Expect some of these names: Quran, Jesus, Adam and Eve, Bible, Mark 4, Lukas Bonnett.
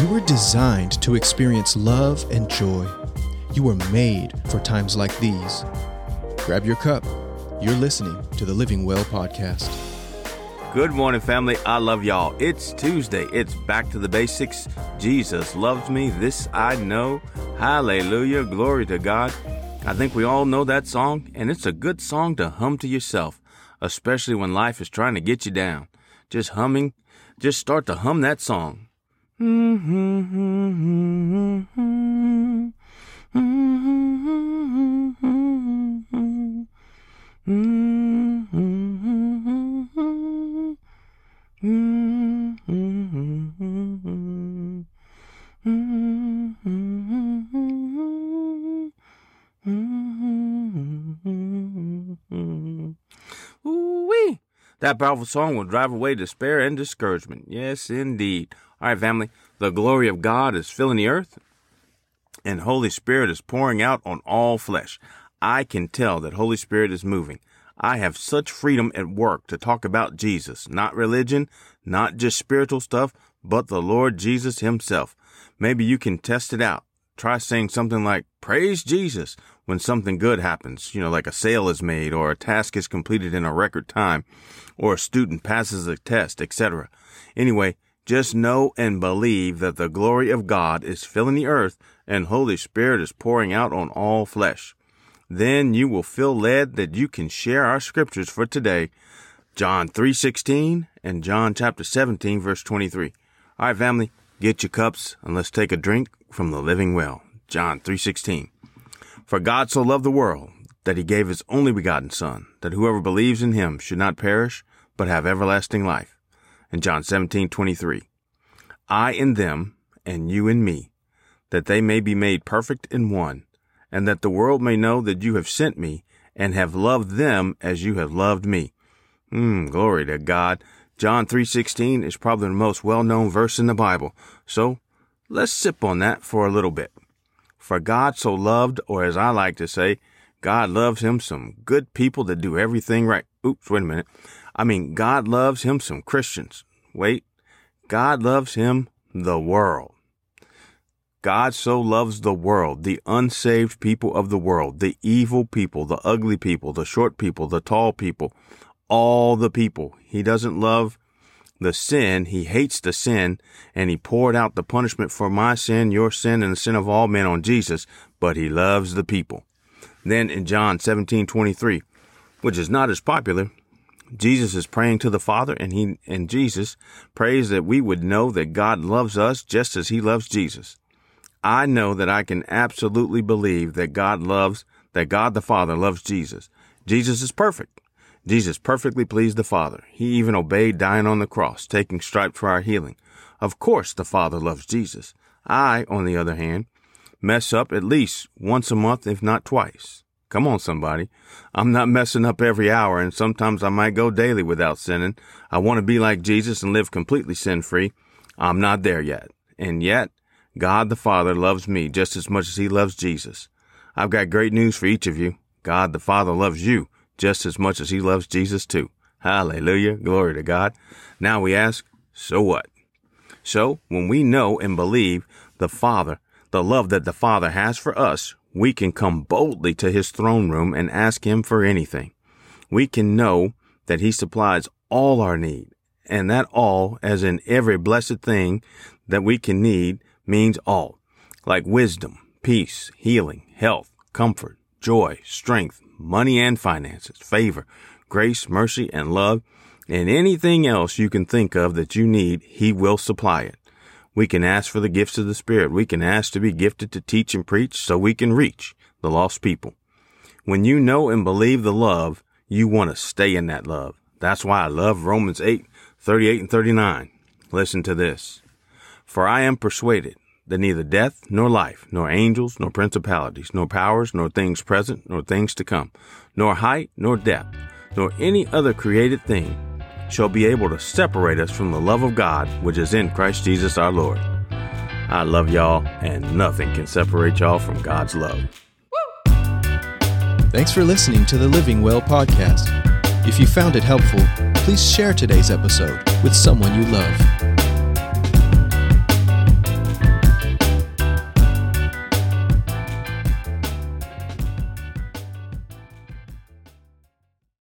You were designed to experience love and joy. You were made for times like these. Grab your cup. You're listening to the Living Well Podcast. Good morning, family. I love y'all. It's Tuesday. It's back to the basics. Jesus loves me. This I know. Hallelujah. Glory to God. I think we all know that song, and it's a good song to hum to yourself, especially when life is trying to get you down. Just start to hum that song. That powerful song will drive away despair and discouragement. Yes, indeed. All right, family, the glory of God is filling the earth, and Holy Spirit is pouring out on all flesh. I can tell that Holy Spirit is moving. I have such freedom at work to talk about Jesus, not religion, not just spiritual stuff, but the Lord Jesus himself. Maybe you can test it out. Try saying something like, "Praise Jesus," when something good happens, like a sale is made or a task is completed in a record time or a student passes a test, etc. Anyway, just know and believe that the glory of God is filling the earth and Holy Spirit is pouring out on all flesh. Then you will feel led that you can share our scriptures for today, John 3:16 and John chapter 17, verse 23. All right, family, get your cups and let's take a drink from the living well. John 3:16. For God so loved the world that he gave his only begotten son, that whoever believes in him should not perish, but have everlasting life. And John 17:23. I in them and you in me, that they may be made perfect in one, and that the world may know that you have sent me and have loved them as you have loved me. Glory to God. John 3:16 is probably the most well-known verse in the Bible. So let's sip on that for a little bit. For God so loved, or as I like to say, God loves him some good people that do everything right. God loves him some Christians. God loves him the world. God so loves the world, the unsaved people of the world, the evil people, the ugly people, the short people, the tall people, all the people. He doesn't love the sin. He hates the sin, and he poured out the punishment for my sin, your sin, and the sin of all men on Jesus, but he loves the people. Then in John 17:23, which is not as popular, Jesus is praying to the Father, and Jesus prays that we would know that God loves us just as he loves Jesus. I know that I can absolutely believe that God the Father loves Jesus. Jesus is perfect. Jesus perfectly pleased the Father. He even obeyed dying on the cross, taking stripes for our healing. Of course, the Father loves Jesus. I, on the other hand, mess up at least once a month, if not twice. Come on, somebody. I'm not messing up every hour, and sometimes I might go daily without sinning. I want to be like Jesus and live completely sin-free. I'm not there yet. And yet, God the Father loves me just as much as he loves Jesus. I've got great news for each of you. God the Father loves you just as much as he loves Jesus too. Hallelujah. Glory to God. Now we ask, so what? So when we know and believe the love that the Father has for us, we can come boldly to his throne room and ask him for anything. We can know that he supplies all our need, and that all, as in every blessed thing that we can need, means all, like wisdom, peace, healing, health, comfort, joy, strength, money and finances, favor, grace, mercy, and love, and anything else you can think of that you need, he will supply it. We can ask for the gifts of the Spirit. We can ask to be gifted to teach and preach so we can reach the lost people. When you know and believe the love, you want to stay in that love. That's why I love Romans 8:38 and 39. Listen to this. For I am persuaded that neither death, nor life, nor angels, nor principalities, nor powers, nor things present, nor things to come, nor height, nor depth, nor any other created thing shall be able to separate us from the love of God, which is in Christ Jesus our Lord. I love y'all, and nothing can separate y'all from God's love. Thanks for listening to the Living Well Podcast. If you found it helpful, please share today's episode with someone you love.